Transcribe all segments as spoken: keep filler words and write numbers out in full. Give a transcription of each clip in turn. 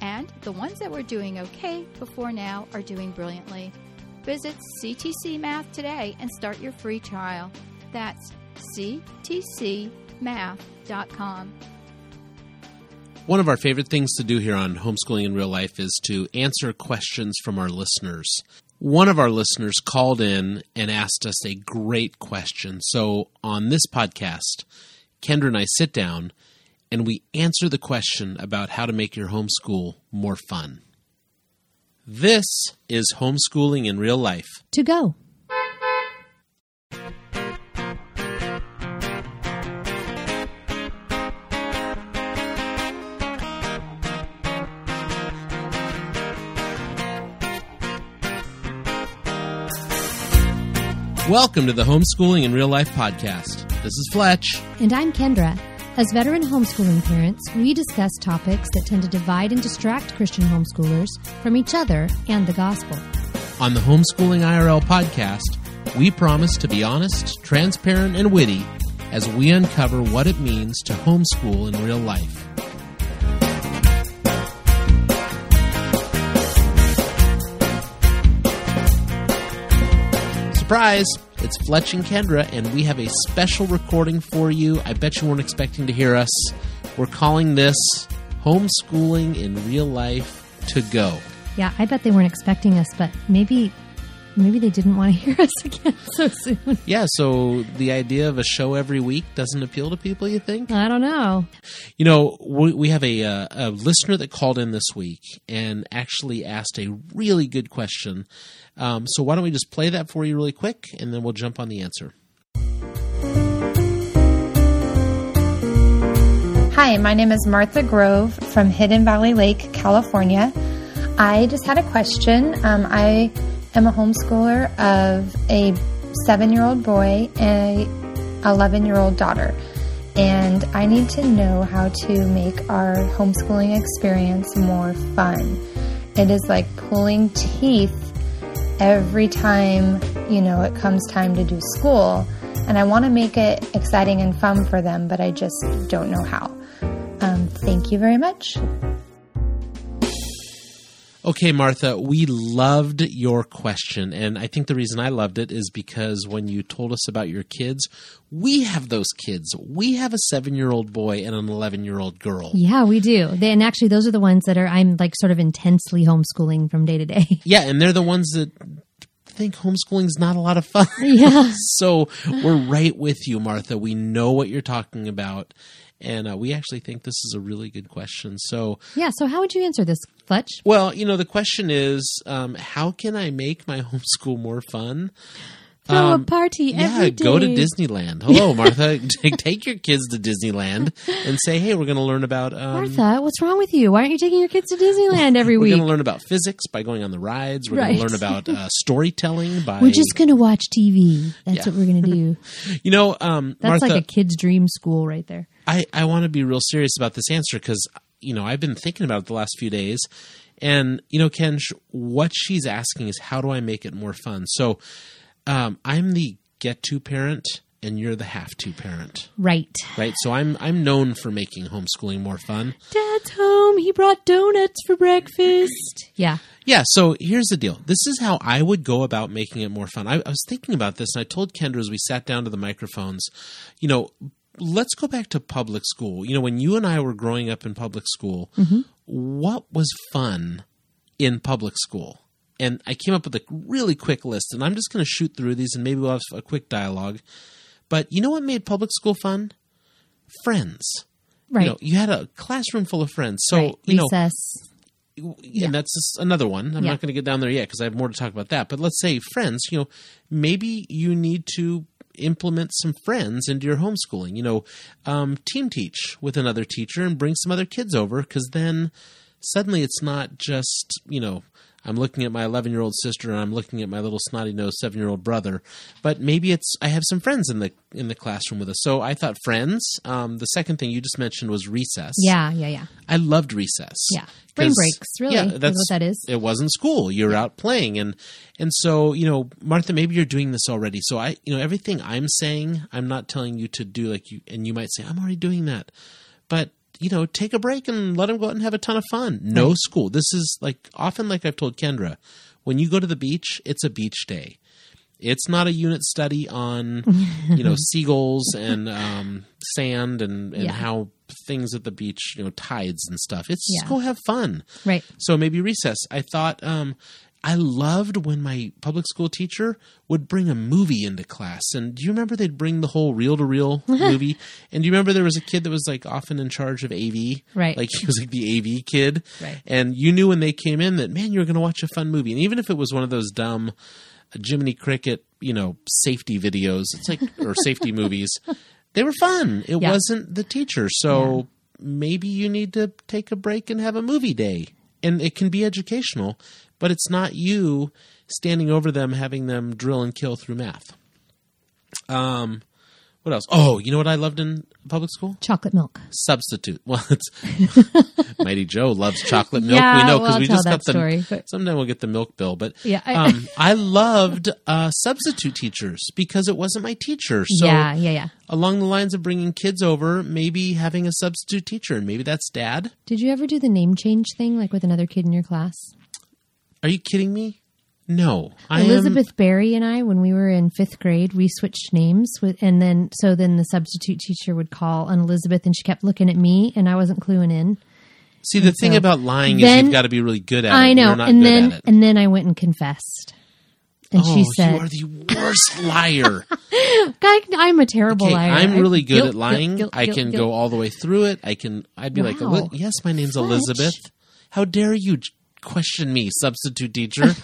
And the ones that were doing okay before now are doing brilliantly. Visit C T C Math today and start your free trial. That's c t c math dot com. One of our favorite things to do here on Homeschooling in Real Life is to answer questions from our listeners. One of our listeners called in and asked us a great question. So on this podcast, Kendra and I sit down and we answer the question about how to make your homeschool more fun. This is Homeschooling in Real Life to go. Welcome to the Homeschooling in Real Life podcast. This is Fletch. And I'm Kendra. As veteran homeschooling parents, we discuss topics that tend to divide and distract Christian homeschoolers from each other and the gospel. On the Homeschooling I R L podcast, we promise to be honest, transparent, and witty as we uncover what it means to homeschool in real life. Surprise! It's Fletch and Kendra, and we have a special recording for you. I bet you weren't expecting to hear us. We're calling this Homeschooling in Real Life to Go. Yeah, I bet they weren't expecting us, but maybe maybe they didn't want to hear us again so soon. Yeah, so the idea of a show every week doesn't appeal to people, you think? I don't know. You know, we, we have a, uh, a listener that called in this week and actually asked a really good question. Um, so why don't we just play that for you really quick, and then we'll jump on the answer. Hi, my name is Martha Grove from Hidden Valley Lake, California. I just had a question. Um, I am a homeschooler of a seven-year-old boy and an eleven-year-old daughter, and I need to know how to make our homeschooling experience more fun. It is like pulling teeth every time, you know, it comes time to do school, and I want to make it exciting and fun for them, but I just don't know how. Um, thank you very much. Okay, Martha, we loved your question, and I think the reason I loved it is because when you told us about your kids, we have those kids. We have a seven-year-old boy and an eleven-year-old girl. Yeah, we do. They, and actually, those are the ones that are I'm like sort of intensely homeschooling from day to day. Yeah, and they're the ones that think homeschooling's not a lot of fun. Yeah. So we're right with you, Martha. We know what you're talking about. And uh, we actually think this is a really good question. So yeah. So how would you answer this, Fletch? Well, you know, the question is, um, how can I make my homeschool more fun? Throw um, a party every yeah, day. Yeah, go to Disneyland. Hello, Martha. Take your kids to Disneyland and say, hey, we're going to learn about... Um, Martha, what's wrong with you? Why aren't you taking your kids to Disneyland every week? We're going to learn about physics by going on the rides. We're right. going to learn about uh, storytelling by... We're just going to watch T V. That's yeah. what we're going to do. You know, um, That's Martha, like a kid's dream school right there. I, I want to be real serious about this answer because, you know, I've been thinking about it the last few days. And, you know, Ken, what she's asking is, how do I make it more fun? So... Um, I'm the get-to parent, and you're the have-to parent. Right. Right. So I'm I'm known for making homeschooling more fun. Dad's home. He brought donuts for breakfast. Yeah. Yeah. So here's the deal. This is how I would go about making it more fun. I, I was thinking about this, and I told Kendra as we sat down to the microphones, you know, let's go back to public school. You know, when you and I were growing up in public school, mm-hmm. what was fun in public school? And I came up with a really quick list, and I'm just going to shoot through these, and maybe we'll have a quick dialogue. But you know what made public school fun? Friends. Right. You know, you had a classroom full of friends. So, right. you know, recess. And yeah. that's another one. I'm yeah. not going to get down there yet because I have more to talk about that. But let's say friends, you know, maybe you need to implement some friends into your homeschooling, you know, um, team teach with another teacher and bring some other kids over. Because then suddenly it's not just, you know, I'm looking at my eleven-year-old sister and I'm looking at my little snotty-nosed seven-year-old brother, but maybe it's I have some friends in the in the classroom with us. So I thought friends. Um, the second thing you just mentioned was recess. Yeah, yeah, yeah. I loved recess. Yeah, spring breaks really. Yeah, that's is what that is. It wasn't school. You're yeah. out playing, and and so you know, Martha, maybe you're doing this already. So I, you know, everything I'm saying, I'm not telling you to do like you. And you might say, I'm already doing that, but. You know, take a break and let them go out and have a ton of fun. No right. school. This is like often like I've told Kendra, when you go to the beach, it's a beach day. It's not a unit study on, you know, seagulls and um, sand and, and yeah. how things at the beach, you know, tides and stuff. It's yeah. just go have fun. Right. So maybe recess. I thought um, I loved when my public school teacher would bring a movie into class. And do you remember they'd bring the whole reel-to-reel movie? And do you remember there was a kid that was like often in charge of A V? Right. Like he was like the A V kid. Right. And you knew when they came in that, man, you were going to watch a fun movie. And even if it was one of those dumb Jiminy Cricket, you know, safety videos, it's like or safety movies, they were fun. It yeah. wasn't the teacher. So yeah. maybe you need to take a break and have a movie day. And it can be educational. But it's not you standing over them, having them drill and kill through math. Um, what else? Oh, you know what I loved in public school? Chocolate milk. Substitute. Well, it's Mighty Joe loves chocolate milk. Yeah, we know because well, we just got the story, but... sometime we'll get the milk bill. But yeah, I, um, I loved uh, substitute teachers because it wasn't my teacher. So yeah, yeah, yeah. Along the lines of bringing kids over, maybe having a substitute teacher, and maybe that's dad. Did you ever do the name change thing, like with another kid in your class? Are you kidding me? No. I Elizabeth am... Barry and I, when we were in fifth grade, we switched names. With, and then so then the substitute teacher would call on Elizabeth, and she kept looking at me, and I wasn't cluing in. See, the and thing so, about lying then, is you've got to be really good at it. I know. You're not and good then, at it. And then I went and confessed. And oh, she said, you are the worst liar. I, I'm a terrible okay, liar. I'm really good guilt, at lying. Guilt, guilt, I can guilt, go all the way through it. I can, I'd be wow. like, yes, my name's Fletch. Elizabeth. How dare you? Question me, substitute teacher.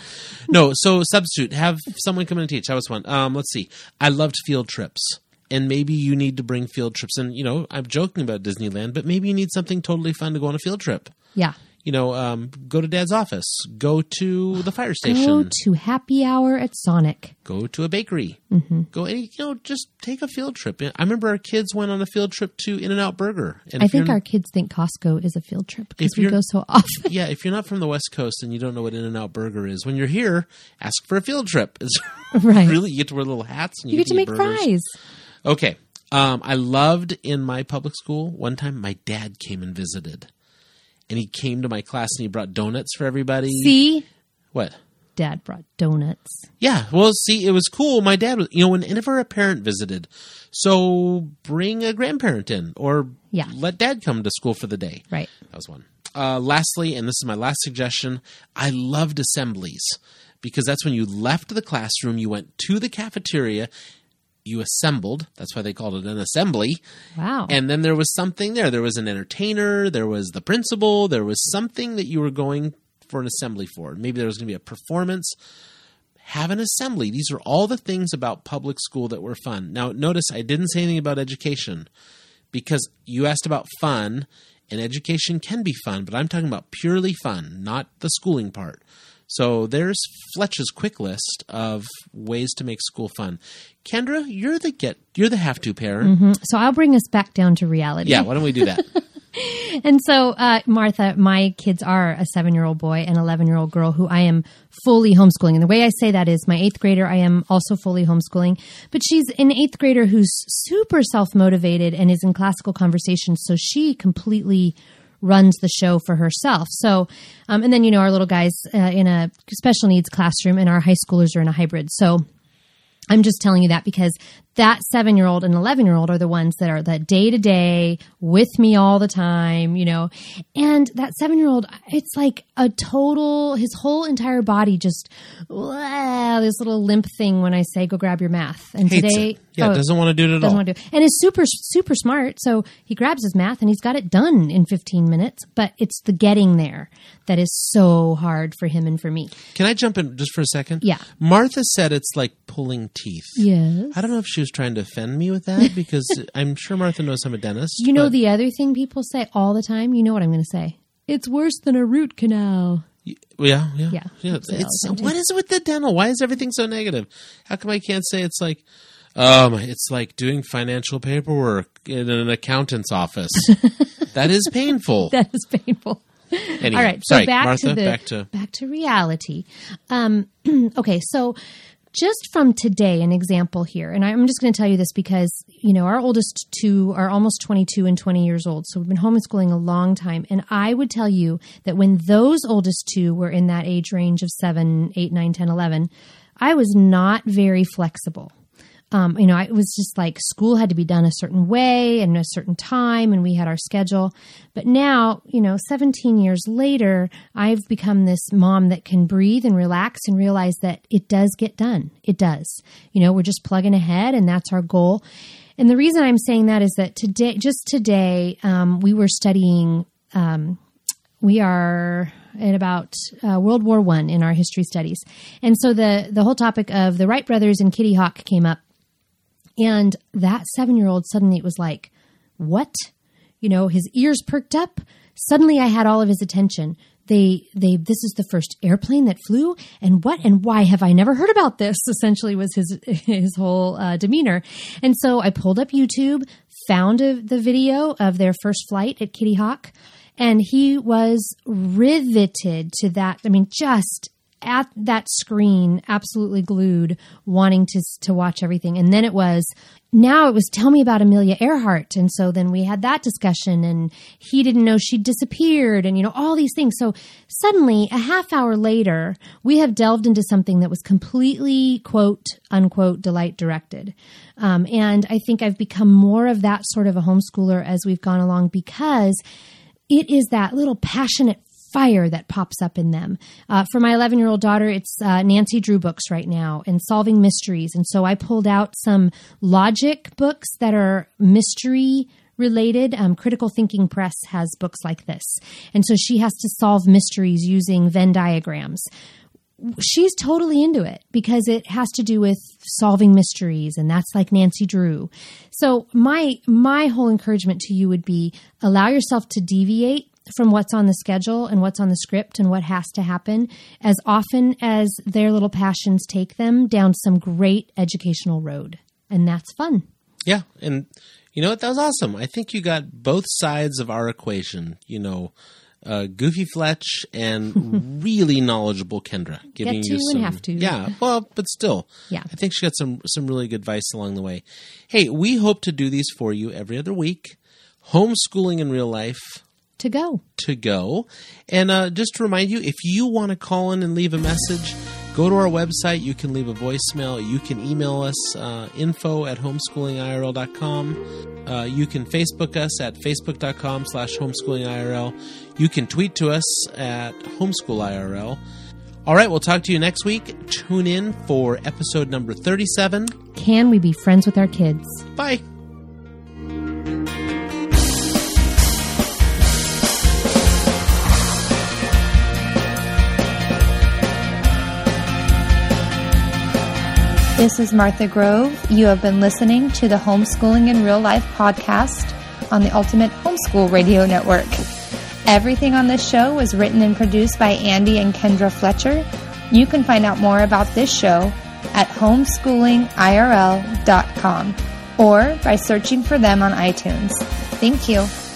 No, so substitute. Have someone come in and teach. That was one. Um, let's see. I loved field trips. And maybe you need to bring field trips. And, you know, I'm joking about Disneyland, but maybe you need something totally fun to go on a field trip. Yeah. You know, um, go to dad's office. Go to the fire station. Go to happy hour at Sonic. Go to a bakery. Mm-hmm. Go, you know, just take a field trip. I remember our kids went on a field trip to In N Out Burger. And I think our kids think Costco is a field trip because we go so often. Yeah, if you're not from the West Coast and you don't know what In N Out Burger is, when you're here, ask for a field trip. It's right. Really, you get to wear little hats and you, you get to make burgers. Fries. Okay. Um, I loved in my public school, one time my dad came and visited. And he came to my class and he brought donuts for everybody. See? What? Dad brought donuts. Yeah. Well, see, it was cool. My dad was, you know, whenever a parent visited. So bring a grandparent in or yeah. let dad come to school for the day. Right. That was one. Uh, lastly, and this is my last suggestion, I loved assemblies because that's when you left the classroom, you went to the cafeteria. You assembled. That's why they called it an assembly. Wow. And then there was something there. There was an entertainer. There was the principal. There was something that you were going for an assembly for. Maybe there was going to be a performance. Have an assembly. These are all the things about public school that were fun. Now, notice I didn't say anything about education because you asked about fun, and education can be fun, but I'm talking about purely fun, not the schooling part. So there's Fletch's quick list of ways to make school fun. Kendra, you're the get, you're the have to parent. Mm-hmm. So I'll bring us back down to reality. Yeah, why don't we do that? And so, uh, Martha, my kids are a seven-year-old boy and eleven-year-old girl who I am fully homeschooling. And the way I say that is my eighth grader, I am also fully homeschooling. But she's an eighth grader who's super self-motivated and is in classical conversations. So she completely runs the show for herself. So, um, and then, you know, our little guy's uh, in a special needs classroom and our high schoolers are in a hybrid. So I'm just telling you that because that seven-year-old and eleven-year-old are the ones that are the day-to-day with me all the time, you know. And that seven-year-old, it's like a total, his whole entire body just, wow, this little limp thing when I say, go grab your math. And Hates today, it. Yeah, oh, doesn't want to do it at doesn't all. Want to do it. And is super, super smart. So he grabs his math and he's got it done in fifteen minutes. But it's the getting there that is so hard for him and for me. Can I jump in just for a second? Yeah. Martha said it's like pulling teeth. Yes. I don't know if she was trying to offend me with that because I'm sure Martha knows I'm a dentist. You know the other thing people say all the time? You know what I'm going to say. It's worse than a root canal. Yeah, yeah. yeah, yeah. It's, what is it with the dental? Why is everything so negative? How come I can't say it's like... Um, it's like doing financial paperwork in an accountant's office. That is painful. That is painful. Anyway, all right. So sorry, back, Martha, to the, back to back to reality. Um, okay. So just from today, an example here, and I'm just going to tell you this because, you know, our oldest two are almost twenty-two and twenty years old. So we've been homeschooling a long time. And I would tell you that when those oldest two were in that age range of seven, eight, nine, ten, eleven, I was not very flexible. Um, you know, it was just like school had to be done a certain way and a certain time, and we had our schedule. But now, you know, seventeen years later, I've become this mom that can breathe and relax and realize that it does get done. It does. You know, we're just plugging ahead, and that's our goal. And the reason I'm saying that is that today, just today, um, we were studying, um, we are... at about uh, World War One in our history studies. And so the, the whole topic of the Wright Brothers and Kitty Hawk came up. And that seven-year-old suddenly was like, what? You know, his ears perked up. Suddenly I had all of his attention. They, they, this is the first airplane that flew, and what and why have I never heard about this? Essentially, was his his whole uh, demeanor. And so I pulled up YouTube, found a, the video of their first flight at Kitty Hawk, and he was riveted to that. I mean, just at that screen, absolutely glued, wanting to to watch everything. And then it was, now it was, tell me about Amelia Earhart. And so then we had that discussion, and he didn't know she disappeared, and, you know, all these things. So suddenly, a half hour later, we have delved into something that was completely, quote, unquote, delight directed. Um, and I think I've become more of that sort of a homeschooler as we've gone along, because it is that little passionate fire that pops up in them. Uh, for my eleven-year-old daughter, it's uh, Nancy Drew books right now and solving mysteries. And so I pulled out some logic books that are mystery related. Um, Critical Thinking Press has books like this. And so she has to solve mysteries using Venn diagrams. She's totally into it because it has to do with solving mysteries, and that's like Nancy Drew. So my my whole encouragement to you would be, allow yourself to deviate from what's on the schedule and what's on the script and what has to happen, as often as their little passions take them down some great educational road. And that's fun. Yeah. And you know what? That was awesome. I think you got both sides of our equation, you know, Uh, goofy Fletch and really knowledgeable Kendra. Giving Get to you some, and have to. Yeah, well, but still. Yeah. I think she got some, some really good advice along the way. Hey, we hope to do these for you every other week. Homeschooling in Real Life. To go. To go. And uh, just to remind you, if you want to call in and leave a message, go to our website. You can leave a voicemail. You can email us, uh, info at homeschooling I R L dot com. Uh, you can Facebook us at facebook.com slash homeschoolingirl. You can tweet to us at homeschoolirl. All right, we'll talk to you next week. Tune in for episode number thirty-seven. Can we be friends with our kids? Bye. This is Martha Grove. You have been listening to the Homeschooling in Real Life podcast on the Ultimate Homeschool Radio Network. Everything on this show was written and produced by Andy and Kendra Fletcher. You can find out more about this show at homeschooling I R L dot com or by searching for them on iTunes. Thank you.